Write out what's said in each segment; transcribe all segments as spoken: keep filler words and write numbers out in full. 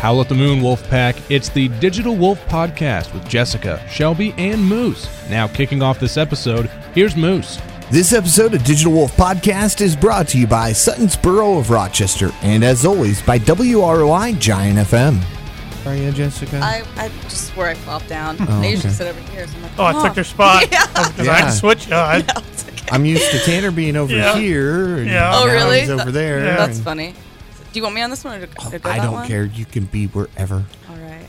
Howl at the Moon, Wolfpack. It's the Digital Wolf Podcast with Jessica, Shelby, and Moose. Now kicking off this episode, here's Moose. This episode of Digital Wolf Podcast is brought to you by Sutton's Borough of Rochester, and as always, by W R O I Giant F M. Are you, Jessica? I, I just swore I flopped down. Oh, okay. I usually sit over here. So I'm like, oh, oh, I took your spot. Yeah. Oh, yeah. I switched. Uh, no, okay. I'm used to Tanner being over yeah. here. And yeah. Oh, really? He's over there. Yeah. That's funny. Do you want me on this one or to, oh, to go I that don't one? Care. You can be wherever. All right.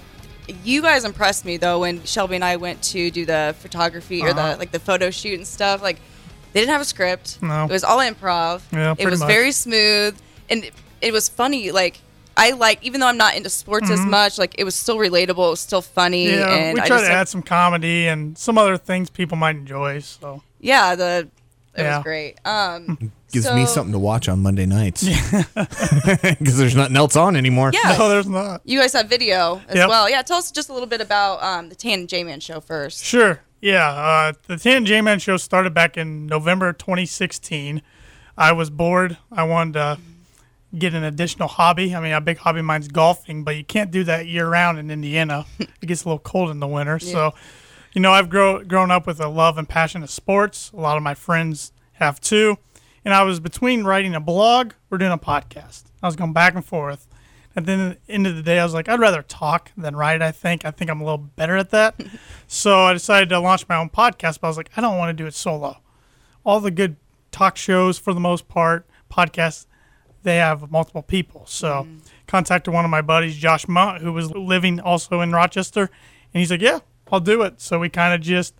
You guys impressed me, though, when Shelby and I went to do the photography uh-huh. or the like the photo shoot and stuff. Like, they didn't have a script. No. It was all improv. Yeah, pretty It was much. Very smooth. And it, it was funny, like... I like, even though I'm not into sports mm-hmm. as much, like it was still relatable, it was still funny. Yeah, and we tried I just, to like, add some comedy and some other things people might enjoy. So yeah, the it yeah. was great. Um, Gives so, me something to watch on Monday nights because there's nothing else on anymore. Yeah, no, there's not. You guys have video as yep. well. Yeah, tell us just a little bit about um, the Tan and J-Man Show first. Sure. Yeah, uh, the Tan and J-Man Show started back in November twenty sixteen. I was bored. I wanted to. Uh, get an additional hobby. I mean, a big hobby of mine's golfing, but you can't do that year-round in Indiana. It gets a little cold in the winter. Yeah. So, you know, I've grow, grown up with a love and passion of sports. A lot of my friends have too. And I was between writing a blog or doing a podcast. I was going back and forth. And then at the end of the day, I was like, I'd rather talk than write, I think. I think I'm a little better at that. So I decided to launch my own podcast, but I was like, I don't want to do it solo. All the good talk shows, for the most part, podcasts, they have multiple people. So mm. contacted one of my buddies, Josh Munt, who was living also in Rochester. And he's like, yeah, I'll do it. So we kind of just,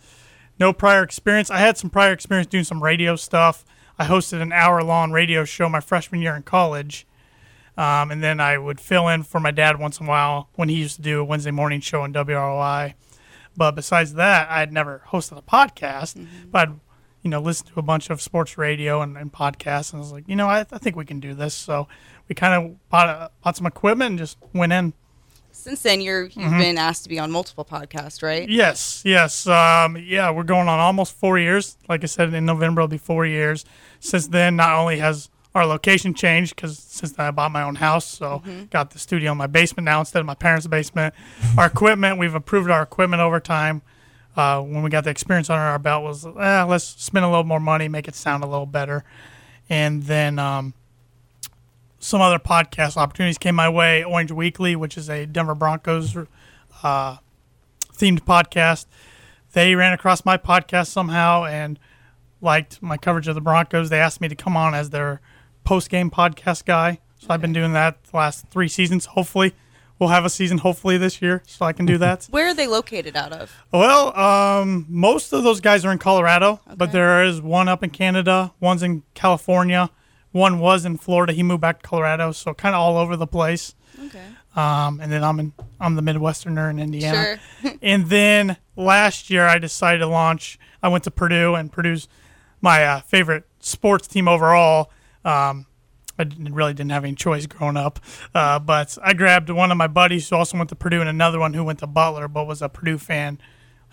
no prior experience. I had some prior experience doing some radio stuff. I hosted an hour-long radio show my freshman year in college. Um, and then I would fill in for my dad once in a while when he used to do a Wednesday morning show on W R O I. But besides that, I had never hosted a podcast. Mm-hmm. But I'd you know, listen to a bunch of sports radio and, and podcasts. And I was like, you know, I, I think we can do this. So we kind of bought, uh, bought some equipment and just went in. Since then, you're, you've mm-hmm. been asked to be on multiple podcasts, right? Yes, yes. Um, yeah, we're going on almost four years. Like I said, in November, it'll be four years. Since then, not only has our location changed, because since then I bought my own house, so mm-hmm. got the studio in my basement now instead of my parents' basement. Our equipment, we've improved our equipment over time. Uh, when we got the experience under our belt was, eh, let's spend a little more money, make it sound a little better. And then um, some other podcast opportunities came my way. Orange Weekly, which is a Denver Broncos uh, themed podcast. They ran across my podcast somehow and liked my coverage of the Broncos. They asked me to come on as their post-game podcast guy. So okay. I've been doing that the last three seasons, hopefully. We'll have a season hopefully this year, so I can do that. Where are they located out of? Well, um, most of those guys are in Colorado, okay. but there is one up in Canada, one's in California, one was in Florida. He moved back to Colorado, so kind of all over the place. Okay. Um, and then I'm in I'm the Midwesterner in Indiana. Sure. And then last year I decided to launch. I went to Purdue, and Purdue's my uh, favorite sports team overall. Um, I really didn't have any choice growing up, uh, but I grabbed one of my buddies who also went to Purdue and another one who went to Butler but was a Purdue fan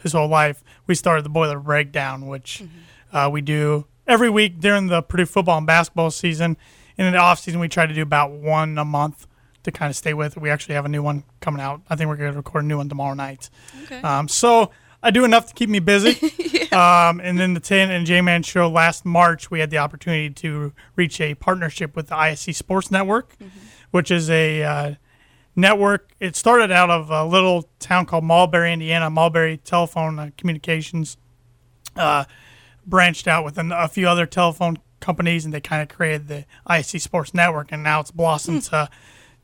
his whole life. We started the Boiler Breakdown, which mm-hmm. uh, we do every week during the Purdue football and basketball season. And in the off season, we try to do about one a month to kind of stay with. We actually have a new one coming out. I think we're going to record a new one tomorrow night. Okay. Um, so I do enough to keep me busy. Yeah. um, and then the Tan and J-Man Show last March, we had the opportunity to reach a partnership with the I S C Sports Network, mm-hmm. which is a uh, network. It started out of a little town called Mulberry, Indiana. Mulberry Telephone Communications uh, branched out with an, a few other telephone companies, and they kind of created the I S C Sports Network, and now it's blossomed mm. to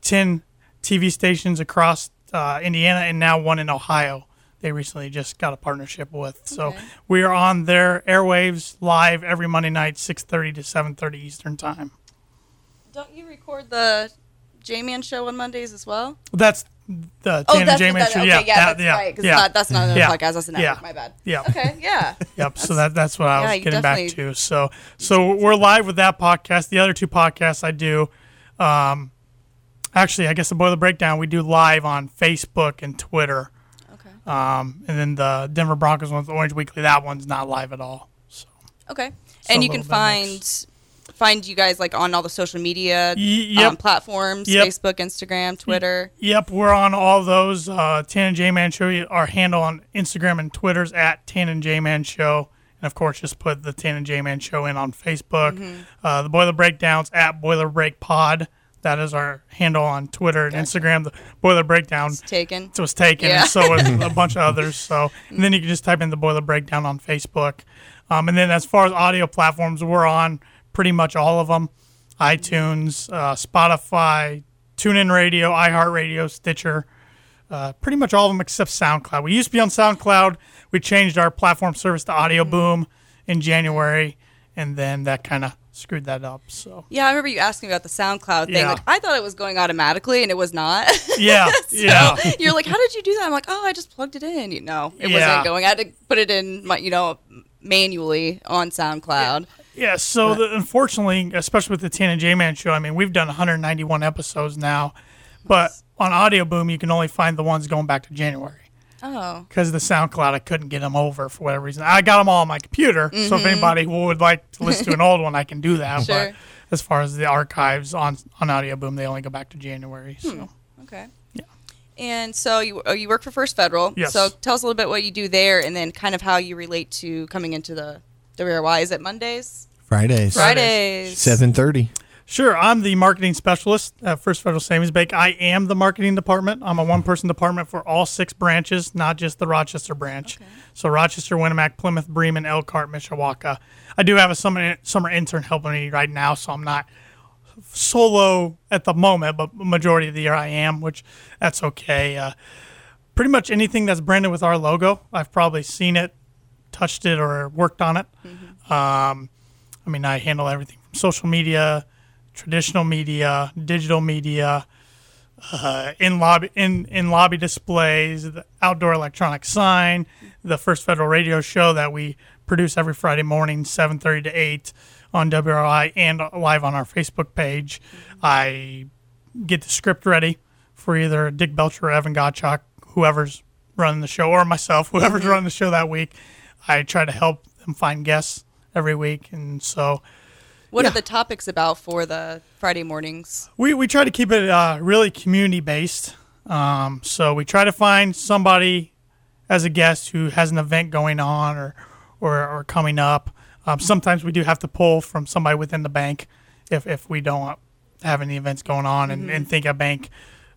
ten T V stations across uh, Indiana and now one in Ohio. They recently just got a partnership with. So okay. we are on their airwaves live every Monday night, six thirty to seven thirty Eastern time. Don't you record the J-Man Show on Mondays as well? That's the oh, Tan and J-Man Show. Okay, yeah, yeah, that, that's yeah, right. Because yeah. that's not another yeah. podcast. That's an network. Yeah. My bad. Yeah. Okay, yeah. Yep, so that, that's what I was yeah, getting back to. So, so we're live with that podcast. The other two podcasts I do, um, actually, I guess the Boiler Breakdown, we do live on Facebook and Twitter. Um, and then the Denver Broncos one's Orange Weekly. That one's not live at all. So, okay. So and you can find mix. find you guys like on all the social media y- yep. um, platforms, yep. Facebook, Instagram, Twitter. Y- yep, we're on all those. Uh, Tan and J-Man Show, our handle on Instagram and Twitter's at Tan and J-Man Show. And, of course, just put the Tan and J-Man Show in on Facebook. Mm-hmm. Uh, the Boiler Breakdown's at Boiler Break Pod. That is our handle on Twitter and gotcha. Instagram. The Boiler Breakdown it's taken. It was taken, yeah. and so was a bunch of others. So, and then you can just type in the Boiler Breakdown on Facebook. Um, and then as far as audio platforms, we're on pretty much all of them. iTunes, uh, Spotify, TuneIn Radio, iHeartRadio, Stitcher. Uh, pretty much all of them except SoundCloud. We used to be on SoundCloud. We changed our platform service to Audio mm-hmm. Boom in January, and then that kind of screwed that up. So yeah, I remember you asking about the SoundCloud thing. Yeah. Like I thought it was going automatically, and it was not. Yeah, so yeah. You're like, how did you do that? I'm like, oh, I just plugged it in. You know, it yeah. wasn't going. I had to put it in, my, you know, manually on SoundCloud. Yeah. yeah so but, the, unfortunately, especially with the Tan and J-Man Show, I mean, we've done one hundred ninety-one episodes now, but on Audio Boom, you can only find the ones going back to January. Oh. Because the SoundCloud, I couldn't get them over for whatever reason. I got them all on my computer, mm-hmm. so if anybody would like to listen to an old one, I can do that. Sure. But as far as the archives on on Audio Boom, they only go back to January. So hmm. okay. Yeah. And so you you work for First Federal. Yes. So tell us a little bit what you do there, and then kind of how you relate to coming into the W R O I. Is it Mondays? Fridays. Fridays. Seven thirty. Sure. I'm the marketing specialist at First Federal Savings Bank. I am the marketing department. I'm a one-person department for all six branches, not just the Rochester branch. Okay. So Rochester, Winnemac, Plymouth, Bremen, Elkhart, Mishawaka. I do have a summer, summer intern helping me right now, so I'm not solo at the moment, but majority of the year I am, which that's okay. Uh, pretty much anything that's branded with our logo, I've probably seen it, touched it, or worked on it. Mm-hmm. Um, I mean, I handle everything from social media, traditional media, digital media, uh, in lobby in, in lobby displays, the outdoor electronic sign, the First Federal radio show that we produce every Friday morning, seven thirty to eight on W R O I and live on our Facebook page. Mm-hmm. I get the script ready for either Dick Belcher or Evan Gottschalk, whoever's running the show, or myself, whoever's mm-hmm. running the show that week. I try to help them find guests every week, and so... What yeah. are the topics about for the Friday mornings? We we try to keep it uh, really community-based. Um, so we try to find somebody as a guest who has an event going on or or, or coming up. Um, sometimes we do have to pull from somebody within the bank if, if we don't have any events going on and, mm-hmm. and think a bank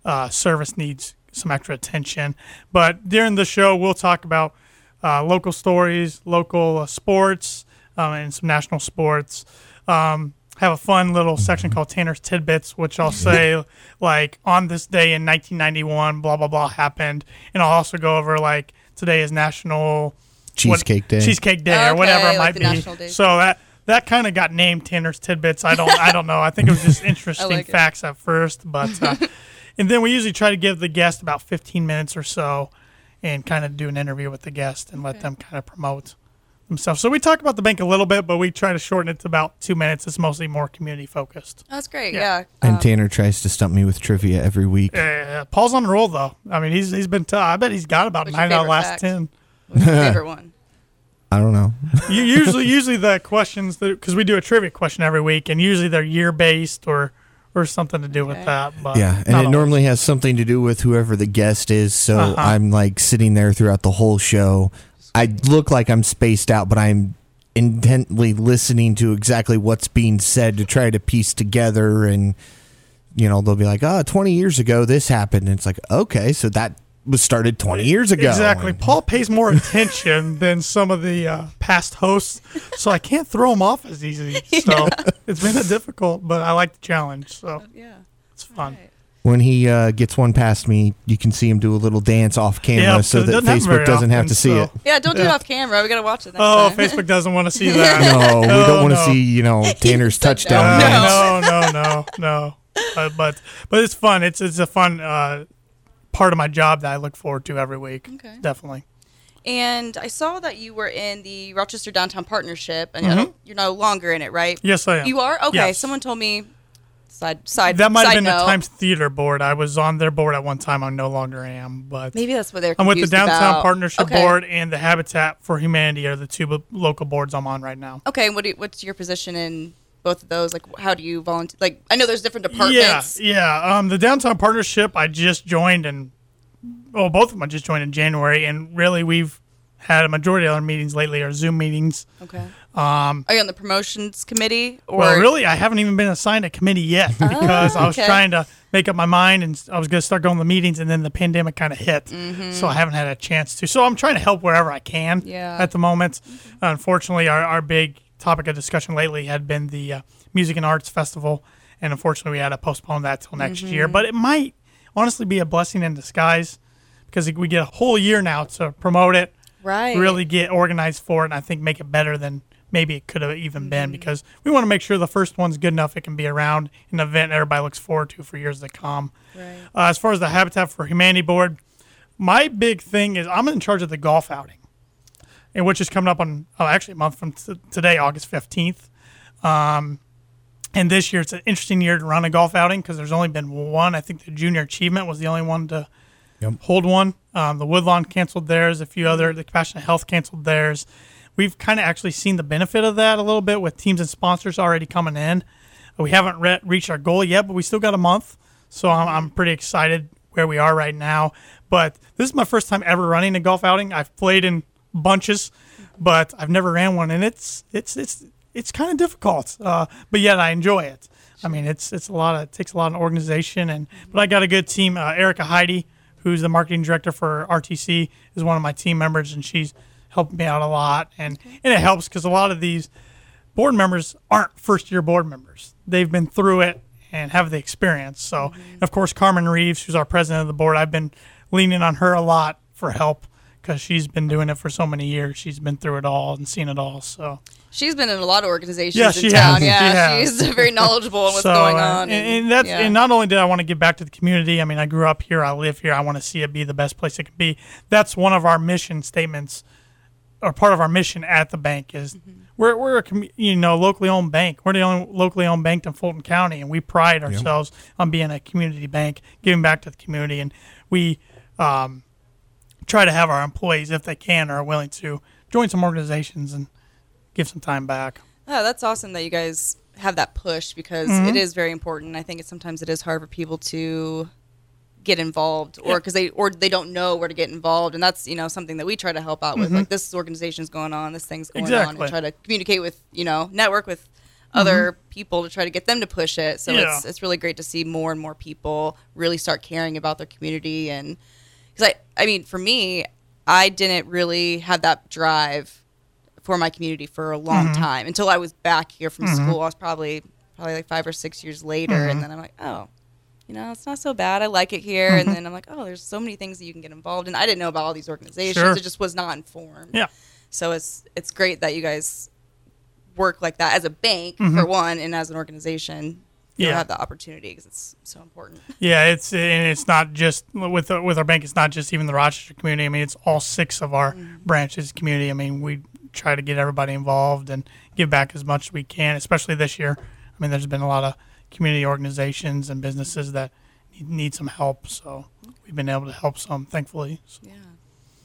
uh, service needs some extra attention. But during the show, we'll talk about uh, local stories, local uh, sports, um, and some national sports. Um, have a fun little section called Tanner's Tidbits, which I'll say like on this day in nineteen ninety-one, blah, blah, blah happened. And I'll also go over like today is National Cheesecake what, Day, Cheesecake Day oh, okay. or whatever it like might be. So that, that kind of got named Tanner's Tidbits. I don't, I don't know. I think it was just interesting like facts it. at first, but, uh, and then we usually try to give the guest about fifteen minutes or so and kind of do an interview with the guest and let okay. them kind of promote themselves. So we talk about the bank a little bit, but we try to shorten it to about two minutes. It's mostly more community focused. That's great. Yeah. yeah. And um, Tanner tries to stump me with trivia every week. Uh, Paul's on the roll though. I mean, he's he's been tough. I bet he's got about What's nine out of the last fact? ten. What's your favorite one? I don't know. you usually usually the questions because we do a trivia question every week, and usually they're year based or or something to do okay. with that. But yeah, and it always. normally has something to do with whoever the guest is. So uh-huh. I'm like sitting there throughout the whole show. I look like I'm spaced out, but I'm intently listening to exactly what's being said to try to piece together. And, you know, they'll be like, oh, twenty years ago, this happened. And it's like, okay, so that was started twenty years ago. Exactly. And Paul pays more attention than some of the uh, past hosts, so I can't throw him off as easy. So yeah. it's been a difficult, but I like the challenge. So yeah, it's fun. Right. When he uh, gets one past me, you can see him do a little dance off camera yeah, so that Facebook doesn't often, have to see so. it. Yeah, don't do yeah. it off camera. We got to watch it. Next oh, time. Facebook doesn't want to see that. No, no, we don't want to no. see, you know, Tanner's touchdown. No, no, no, no, no. Uh, but but it's fun. It's it's a fun uh, part of my job that I look forward to every week. Okay. Definitely. And I saw that you were in the Rochester Downtown Partnership, and mm-hmm. you're no longer in it, right? Yes, I am. You are? Okay. Yes. Someone told me. Side, side, that might side have been note. the Times Theater Board. I was on their board at one time. I no longer am, but maybe that's what they're. I'm with the Downtown about. Partnership okay. Board and the Habitat for Humanity are the two local boards I'm on right now. Okay, what do you, what's your position in both of those? Like, how do you volunteer? Like, I know there's different departments. Yeah, yeah. Um, the Downtown Partnership, I just joined, and well, both of them I just joined in January, and really we've had a majority of our meetings lately are Zoom meetings. Okay. Um, are you on the promotions committee? Or? Well, really, I haven't even been assigned a committee yet because oh, okay. I was trying to make up my mind, and I was going to start going to the meetings, and then the pandemic kind of hit, mm-hmm. so I haven't had a chance to. So I'm trying to help wherever I can yeah. at the moment. Mm-hmm. Unfortunately, our, our big topic of discussion lately had been the uh, Music and Arts Festival, and unfortunately we had to postpone that till next mm-hmm. year. But it might honestly be a blessing in disguise because we get a whole year now to promote it. Right. Really get organized for it, and I think make it better than maybe it could have even mm-hmm. been, because we want to make sure the first one's good enough it can be around an event everybody looks forward to for years to come. Right. Uh, as far as the Habitat for Humanity board, my big thing is I'm in charge of the golf outing, and which is coming up on oh, actually a month from t- today, August fifteenth. Um, and this year it's an interesting year to run a golf outing because there's only been one. I think the Junior Achievement was the only one to yep. hold one. Um, the Woodlawn canceled theirs. A few other, the Compassionate Health canceled theirs. We've kind of actually seen the benefit of that a little bit with teams and sponsors already coming in. We haven't re- reached our goal yet, but we still got a month. So I'm, I'm pretty excited where we are right now. But this is my first time ever running a golf outing. I've played in bunches, but I've never ran one, and it's it's it's it's kind of difficult. Uh, but yet I enjoy it. I mean, it's it's a lot of it takes a lot of organization, and but I got a good team. Uh, Erica Heidi, who's the marketing director for R T C, is one of my team members, and she's helped me out a lot. And, and it helps because a lot of these board members aren't first-year board members. They've been through it and have the experience. So, mm-hmm. and of course, Carmen Reeves, who's our president of the board, I've been leaning on her a lot for help because she's been doing it for so many years. She's been through it all and seen it all. So she's been in a lot of organizations yeah, in town. Has. Yeah, she she's very knowledgeable on what's so, going on. And, and, and, that's, yeah. and not only did I want to give back to the community, I mean, I grew up here, I live here, I want to see it be the best place it can be. That's one of our mission statements, or part of our mission at the bank is mm-hmm. we're we're a com- you know locally owned bank. We're the only locally owned bank in Fulton County, and we pride ourselves yeah. on being a community bank, giving back to the community, and we um, try to have our employees, if they can or are willing to, join some organizations and give some time back. Oh, that's awesome that you guys have that push because mm-hmm. it is very important. I think it's sometimes it is hard for people to get involved, or because they or they don't know where to get involved, and that's you know something that we try to help out with. Mm-hmm. Like this organization's going on, this thing's going exactly. on, and try to communicate with you know network with mm-hmm. other people to try to get them to push it. So yeah. it's it's really great to see more and more people really start caring about their community. And because I I mean for me, I didn't really have that drive for my community for a long mm-hmm. time until I was back here from mm-hmm. school. I was probably probably like five or six years later, mm-hmm. and then I'm like oh. you know, it's not so bad. I like it here. Mm-hmm. And then I'm like, oh, there's so many things that you can get involved in. I didn't know about all these organizations. Sure. It just was not informed. Yeah. So it's it's great that you guys work like that as a bank, mm-hmm. for one, and as an organization, you yeah. have the opportunity because it's so important. Yeah, it's and it's not just with the, with our bank. It's not just even the Rochester community. I mean, it's all six of our mm-hmm. branches community. I mean, we try to get everybody involved and give back as much as we can, especially this year. I mean, there's been a lot of community organizations and businesses that need some help, so we've been able to help some, thankfully. So. Yeah. All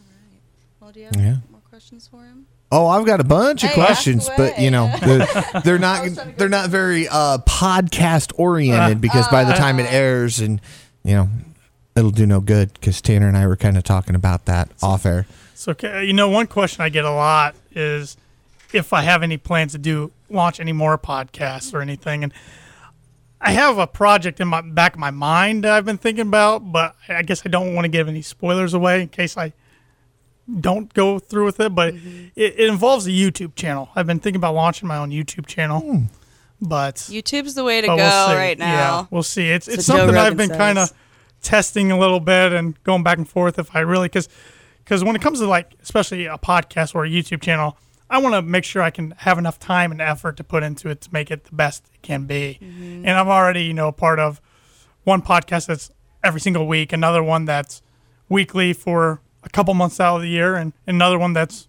right. Well, do you have yeah. more questions for him? Oh, I've got a bunch hey, of questions, but you know, they're, they're not they're not very uh, podcast oriented uh, because uh, by the time it airs, and you know, it'll do no good because Tanner and I were kind of talking about that off air. It's okay. You know, one question I get a lot is if I have any plans to do launch any more podcasts or anything, and I have a project in my back of my mind that I've been thinking about, but I guess I don't want to give any spoilers away in case I don't go through with it. But mm-hmm. it, it involves a YouTube channel. I've been thinking about launching my own YouTube channel, mm. but YouTube's the way to go we'll right now. Yeah, we'll see. It's so it's Joe something Rogan I've been kind of testing a little bit and going back and forth if I really because because when it comes to like especially a podcast or a YouTube channel, I want to make sure I can have enough time and effort to put into it to make it the best it can be. Mm-hmm. And I'm already, you know, part of one podcast that's every single week, another one that's weekly for a couple months out of the year, and another one that's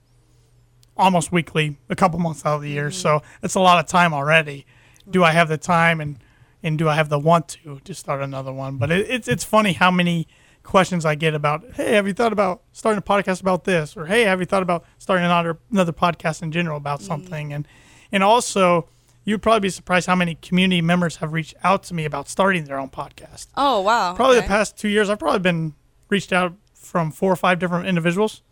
almost weekly a couple months out of the year. Mm-hmm. So it's a lot of time already. Do I have the time and, and do I have the want to to start another one? But it, it's it's funny how many questions I get about, hey, have you thought about starting a podcast about this? Or, hey, have you thought about starting another, another podcast in general about something? Mm-hmm. And and also, you'd probably be surprised how many community members have reached out to me about starting their own podcast. Oh, wow. Probably okay. The past two years, I've probably been reached out from four or five different individuals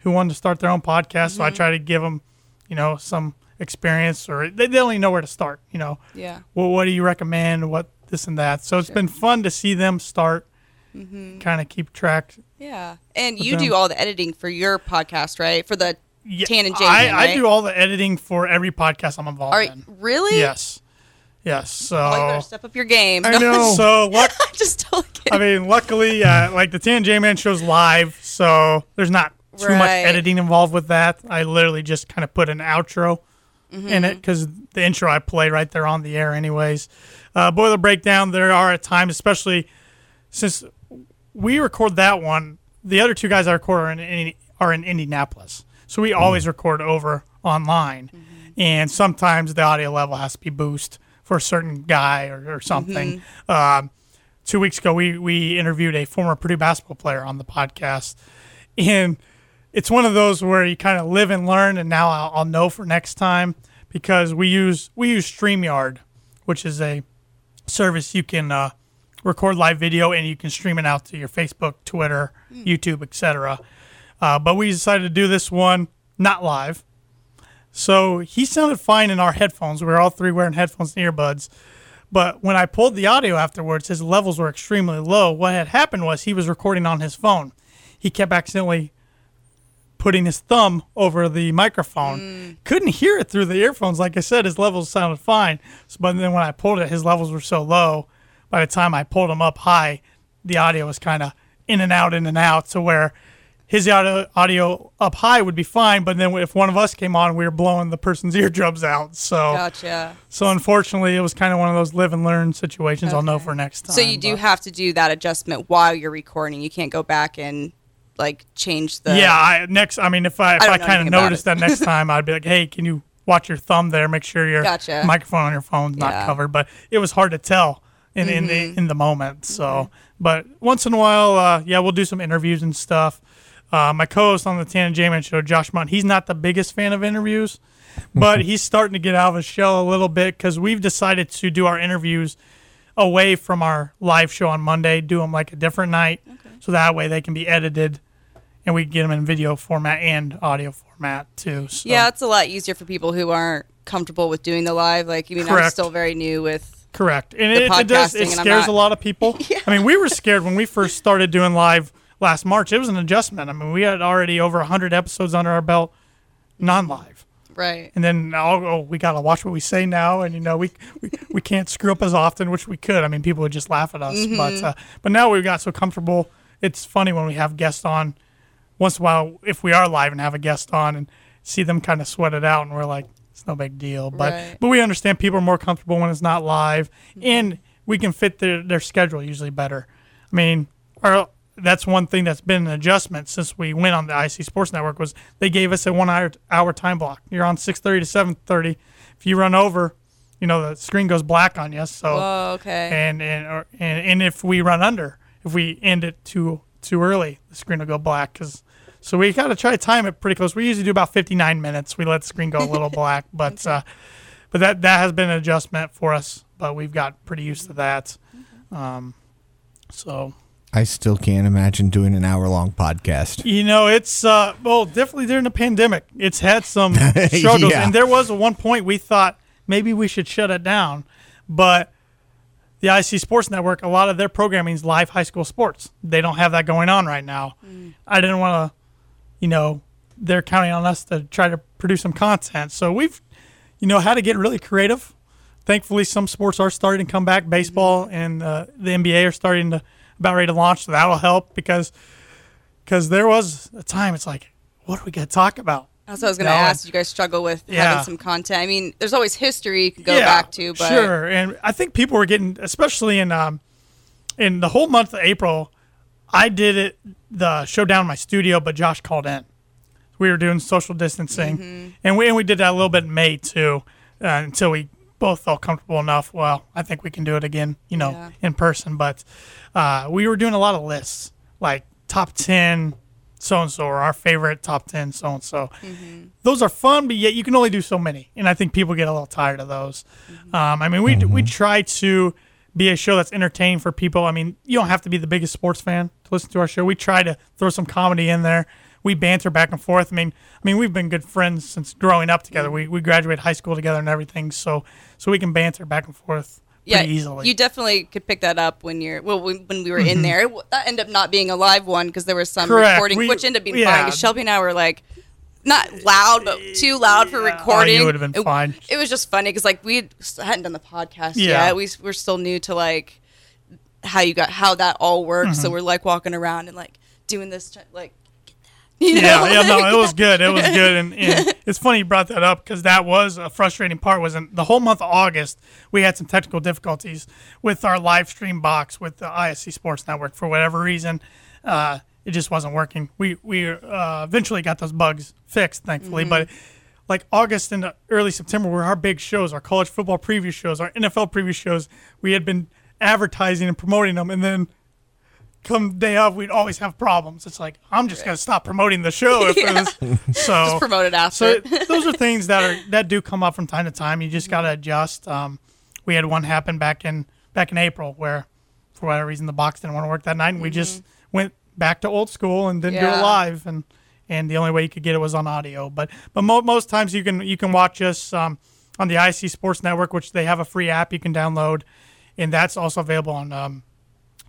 who wanted to start their own podcast. Mm-hmm. So I try to give them, you know, some experience, or they, they only know where to start, you know. Yeah. Well, what do you recommend? What this and that. So it's sure. been fun to see them start, mm-hmm. kind of keep track. Yeah. And you them. do all the editing for your podcast, right? For the yeah, Tan and J-Man, I, right? I do all the editing for every podcast I'm involved all right, in. Really? Yes. Yes. So well, you better step up your game. I know. so luck- just totally kidding. I mean, luckily, uh, like the Tan and J-Man show's live, so there's not too right. much editing involved with that. I literally just kind of put an outro mm-hmm. in it, because the intro I play right there on the air anyways. Uh, Boiler Breakdown, there are at times, especially since we record that one, the other two guys I record are in, are in Indianapolis. So we always mm-hmm. record over online. Mm-hmm. And sometimes the audio level has to be boosted for a certain guy or, or something. Mm-hmm. Um, two weeks ago, we, we interviewed a former Purdue basketball player on the podcast. And it's one of those where you kind of live and learn, and now I'll, I'll know for next time, because we use we use StreamYard, which is a service you can uh, record live video and you can stream it out to your Facebook, Twitter, mm. YouTube, et cetera. Uh, but we decided to do this one not live. So he sounded fine in our headphones. We were all three wearing headphones and earbuds. But when I pulled the audio afterwards, his levels were extremely low. What had happened was he was recording on his phone. He kept accidentally putting his thumb over the microphone. Mm. Couldn't hear it through the earphones. Like I said, his levels sounded fine. So, but then when I pulled it, his levels were so low. By the time I pulled him up high, the audio was kind of in and out, in and out, to where his audio, audio up high would be fine. But then if one of us came on, we were blowing the person's eardrums out. So, gotcha. So unfortunately, it was kind of one of those live and learn situations. Okay. I'll know for next time. So you do but. have to do that adjustment while you're recording. You can't go back and like change the yeah I next I mean if I if I, I kind of noticed that next time I'd be like, hey, can you watch your thumb there, make sure your gotcha. microphone on your phone's yeah. not covered. But it was hard to tell in mm-hmm. in the in the moment. So mm-hmm. but once in a while uh yeah we'll do some interviews and stuff. Uh my co-host on the Tan and J-Man show, Josh Munt, he's not the biggest fan of interviews, but he's starting to get out of his shell a little bit, because we've decided to do our interviews away from our live show on Monday, do them like a different night. Okay. So that way they can be edited and we get them in video format and audio format too. So. Yeah, it's a lot easier for people who aren't comfortable with doing the live. Like, I mean, Correct. I'm still very new with Correct. And the it, podcasting, it does, it scares not... a lot of people. yeah. I mean, we were scared when we first started doing live last March. It was an adjustment. I mean, we had already over one hundred episodes under our belt non-live. Right. And then, oh, we got to watch what we say now. And, you know, we, we we can't screw up as often, which we could. I mean, people would just laugh at us. Mm-hmm. But, uh, but now we've got so comfortable. It's funny when we have guests on. Once in a while, if we are live and have a guest on and see them kind of sweat it out, and we're like, it's no big deal. But right. but we understand people are more comfortable when it's not live, mm-hmm. and we can fit their, their schedule usually better. I mean, our, that's one thing that's been an adjustment since we went on the I S C Sports Network, was they gave us a one-hour hour time block. You're on six thirty to seven thirty. If you run over, you know, the screen goes black on you. So Whoa, okay. And and, or, and and if we run under, if we end it too too early, the screen will go black. Because So we got to try to time it pretty close. We usually do about fifty-nine minutes. We let the screen go a little black, but uh, but that, that has been an adjustment for us, but we've got pretty used to that. Um, so I still can't imagine doing an hour-long podcast. You know, it's, uh, well, definitely during the pandemic, it's had some struggles. yeah. And there was at one point we thought maybe we should shut it down, but the I S C Sports Network, a lot of their programming is live high school sports. They don't have that going on right now. Mm. I didn't want to... You know, they're counting on us to try to produce some content. So we've, you know, had to get really creative. Thankfully, some sports are starting to come back. Baseball mm-hmm. and uh, the N B A are starting to about ready to launch. So that'll help, because because there was a time it's like, what are we going to talk about? That's what I was going to ask. Did you guys struggle with yeah. having some content? I mean, there's always history you can go yeah, back to. But sure. And I think people were getting, especially in um, in the whole month of April, I did it, the show down in my studio, but Josh called in. We were doing social distancing, mm-hmm. and we and we did that a little bit in May too, uh, until we both felt comfortable enough. Well, I think we can do it again, you know, yeah. in person. But uh, we were doing a lot of lists, like top ten so-and-so or our favorite top ten so-and-so. Mm-hmm. Those are fun, but yet you can only do so many. And I think people get a little tired of those. Mm-hmm. Um, I mean, we mm-hmm. we try to be a show that's entertaining for people. I mean, you don't have to be the biggest sports fan to listen to our show. We try to throw some comedy in there. We banter back and forth. I mean, I mean, we've been good friends since growing up together. Mm-hmm. We we graduated high school together and everything, so so we can banter back and forth yeah, pretty easily. You definitely could pick that up when you're well when, when we were mm-hmm. in there. That ended up not being a live one because there was some Correct. recording, we, which ended up being yeah. fine. Because Shelby and I were like, not loud, but too loud yeah. for recording. Oh, you would have been it, fine. It was just funny because like we hadn't done the podcast yeah. yet. We were still new to like how you got how that all works. Mm-hmm. So we're like walking around and like doing this like. You know? Yeah, yeah, no, it was good. It was good, and, and it's funny you brought that up because that was a frustrating part. Was in the whole month of August, we had some technical difficulties with our live stream box with the I S C Sports Network for whatever reason. Uh, it just wasn't working. We we uh, eventually got those bugs fixed, thankfully. Mm-hmm. But like August and early September were our big shows, our college football preview shows, our N F L preview shows. We had been advertising and promoting them, and then. Come day of, we'd always have problems. It's like I'm just gonna stop promoting the show. If yeah. this, so just promote it after. So those are things that are that do come up from time to time. You just gotta adjust. Um, we had one happen back in back in April where, for whatever reason, the box didn't want to work that night, and mm-hmm. we just went back to old school and didn't yeah. do it live. And and the only way you could get it was on audio. But but mo- most times you can you can watch us um, on the I S C Sports Network, which they have a free app you can download, and that's also available on. Um,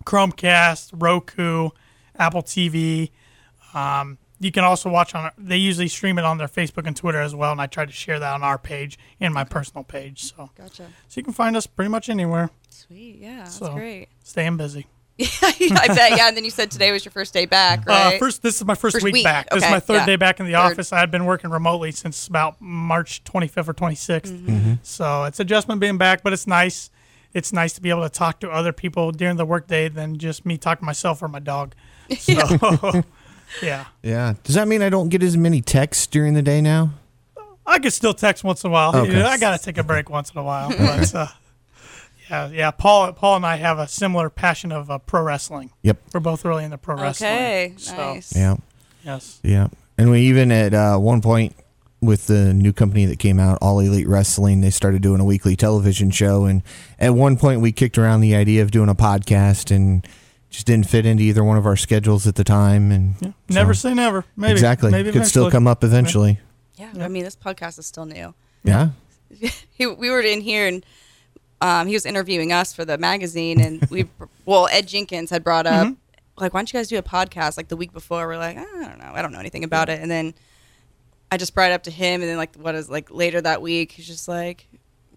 Chromecast, Roku, Apple T V. Um, you can also watch on, they usually stream it on their Facebook and Twitter as well, and I try to share that on our page and my personal page. So, gotcha. So you can find us pretty much anywhere. Sweet, yeah, that's so, great. Staying busy. Yeah, I bet, yeah, and then you said today was your first day back, right? Uh, first, this is my first, first week, week back. Okay. This is my third yeah. day back in the third. office. I had been working remotely since about March twenty-fifth or twenty-sixth. Mm-hmm. Mm-hmm. So it's adjustment being back, but it's nice. It's nice to be able to talk to other people during the workday than just me talking to myself or my dog. So, yeah. Yeah. Does that mean I don't get as many texts during the day now? I can still text once in a while. Okay. You know, I got to take a break once in a while. But, uh, yeah, yeah. Paul, Paul and I have a similar passion of uh, pro wrestling. Yep. We're both really into pro wrestling. Okay. So. Nice. Yeah. Yes. Yeah. And we even at uh, one point with the new company that came out, All Elite Wrestling, they started doing a weekly television show. And at one point we kicked around the idea of doing a podcast and just didn't fit into either one of our schedules at the time. And yeah. so, never say never. Maybe. Exactly. Maybe could still come up eventually. Yeah. yeah. I mean, this podcast is still new. Yeah. he, we were in here and um, he was interviewing us for the magazine and we, well, Ed Jenkins had brought up, mm-hmm. like, why don't you guys do a podcast? Like the week before we're like, I don't know. I don't know anything about yeah. it. And then, I just brought it up to him, and then like what is like later that week, he's just like,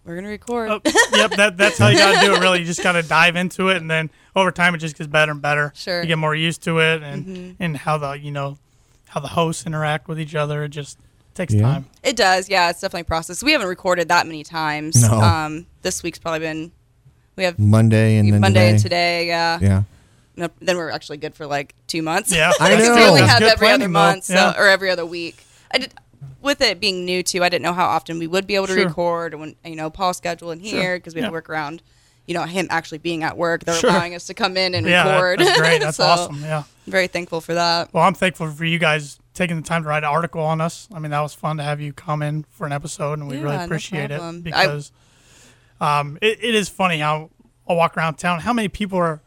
"We're gonna record." Oh, yep, that that's how you gotta do it. Really, you just gotta dive into it, and then over time it just gets better and better. Sure, you get more used to it, and mm-hmm. and how the you know how the hosts interact with each other. It just takes yeah. time. It does, yeah. It's definitely a process. We haven't recorded that many times. No. Um, this week's probably been we have Monday and Monday then and today. Yeah. Yeah. No, then we're actually good for like two months. Yeah, I know. We only have every other month, so, yeah. or every other week. I did. With it being new too, I didn't know how often we would be able to sure. record when you know Paul's schedule in here because sure. we had yeah. to work around, you know, him actually being at work. They're sure. allowing us to come in and yeah, record. That, that's great. That's so, awesome. Yeah, very thankful for that. Well, I'm thankful for you guys taking the time to write an article on us. I mean, that was fun to have you come in for an episode, and we yeah, really appreciate no problem. it because I, um, it, it is funny how I walk around town. How many people are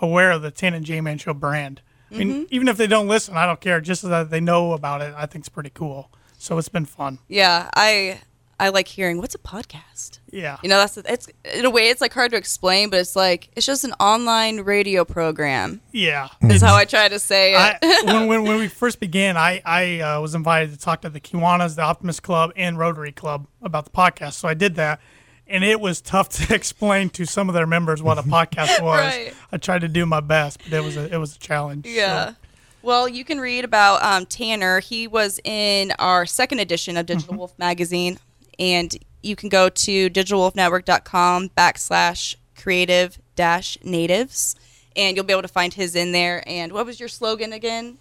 aware of the Tan and J-Man Show brand? I mean, mm-hmm. even if they don't listen, I don't care. Just so that they know about it, I think it's pretty cool. So it's been fun. Yeah, I I like hearing what's a podcast. Yeah, you know that's it's in a way it's like hard to explain, but it's like it's just an online radio program. Yeah, that's how I try to say it. I, when, when when we first began, I I uh, was invited to talk to the Kiwanis, the Optimist Club, and Rotary Club about the podcast. So I did that, and it was tough to explain to some of their members what a podcast was. Right. I tried to do my best, but it was a, it was a challenge. Yeah. So. Well, you can read about um, Tanner. He was in our second edition of Digital mm-hmm. Wolf magazine, and you can go to digitalwolfnetwork.com backslash creative dash natives, and you'll be able to find his in there. And what was your slogan again?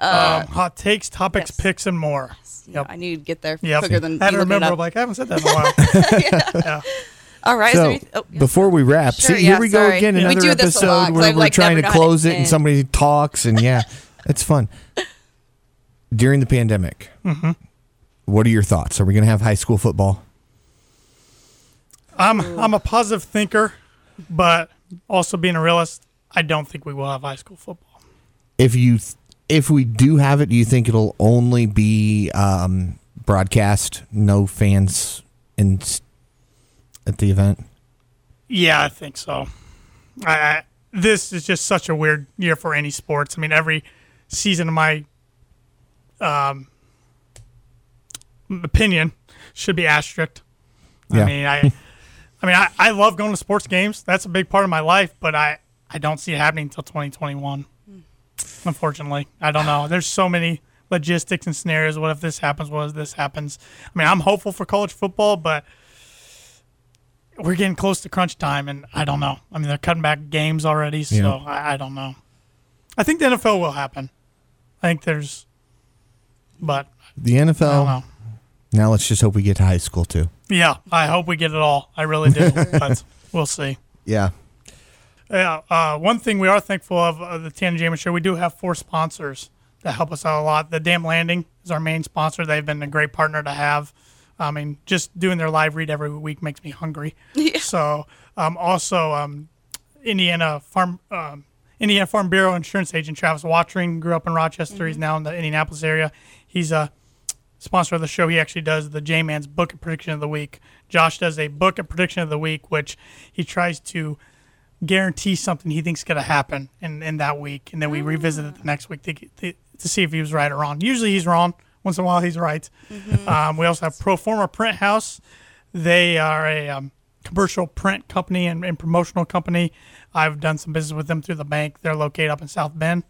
Uh, um, hot takes, topics, yes. picks, and more. Yes. Yep. No, I knew you'd get there yep. quicker than I had to remember. I'm like, I haven't said that in a while. yeah. yeah. All right. So th- oh, yeah. before we wrap, sure, see, yeah, here we sorry. go again. Another episode lot, where we're like, trying to close it, and somebody talks, and yeah, it's fun. during the pandemic, mm-hmm. what are your thoughts? Are we going to have high school football? I'm I'm a positive thinker, but also being a realist, I don't think we will have high school football. If you if we do have it, do you think it'll only be um, broadcast, no fans in at the event? Yeah, I think so. I, I this is just such a weird year for any sports. I mean, every season of my um, opinion should be asterisked. Yeah. I mean, I. I mean, I, I love going to sports games. That's a big part of my life, but I, I don't see it happening until twenty twenty-one, unfortunately. I don't know. There's so many logistics and scenarios. What if this happens? What if this happens? I mean, I'm hopeful for college football, but we're getting close to crunch time, and I don't know. I mean, they're cutting back games already, so yeah. I, I don't know. I think the N F L will happen. I think there's – but the N F L, I don't know. Now let's just hope we get to high school too. Yeah, I hope we get it all. I really do, but we'll see. Yeah. Yeah. Uh, one thing we are thankful of, uh, the Tan and J-Man Show, we do have four sponsors that help us out a lot. The Dam Landing is our main sponsor. They've been a great partner to have. I mean, just doing their live read every week makes me hungry. Yeah. So um, also um, Indiana Farm um, Indiana Farm Bureau Insurance Agent Travis Watering grew up in Rochester. Mm-hmm. He's now in the Indianapolis area. He's a uh, sponsor of the show. He actually does the J-Man's Book and Prediction of the Week. Josh does a Book and Prediction of the Week, which he tries to guarantee something he thinks is going to happen in, in that week, and then we revisit it the next week to, to, to see if he was right or wrong. Usually he's wrong. Once in a while he's right. Mm-hmm. Um, we also have Proforma Print House. They are a um, commercial print company and, and promotional company. I've done some business with them through the bank. They're located up in South Bend.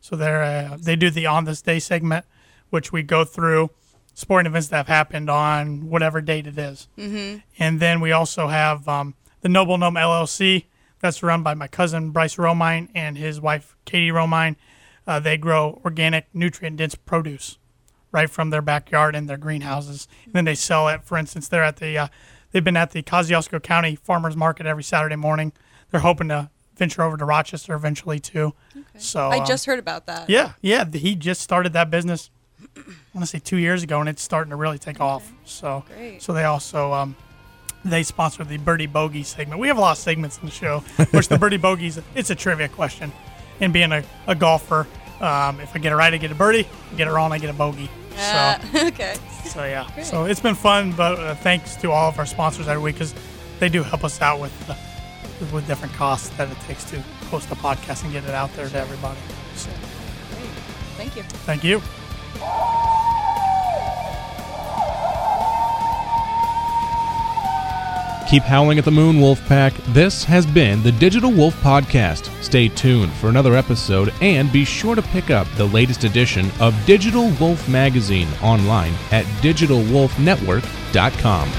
So they're uh, they do the On This Day segment, which we go through sporting events that have happened on whatever date it is. Mm-hmm. And then we also have um, the Noble Gnome L L C. That's run by my cousin Bryce Romine and his wife Katie Romine. Uh, they grow organic, nutrient-dense produce right from their backyard and their greenhouses. And then they sell it. For instance, they're at the uh, they've been at the Kosciuszko County Farmers Market every Saturday morning. They're hoping to venture over to Rochester eventually too. Okay. So I just um, heard about that. Yeah, yeah. He just started that business, I want to say two years ago, and it's starting to really take okay. off. So, Great. so they also um, they sponsor the Birdie Bogey segment. We have a lot of segments in the show, which the Birdie Bogeys, it's a trivia question. And being a, a golfer, um, if I get it right, I get a birdie. If I get it wrong, I get a bogey. Uh, so, okay. So yeah. Great. So it's been fun, but uh, thanks to all of our sponsors every week because they do help us out with the, with different costs that it takes to host the podcast and get it out there to everybody. So, Great. Thank you. Thank you. Keep howling at the moon, Wolf Pack. This has been the Digital Wolf Podcast. Stay tuned for another episode and be sure to pick up the latest edition of Digital Wolf Magazine online at digital wolf network dot com.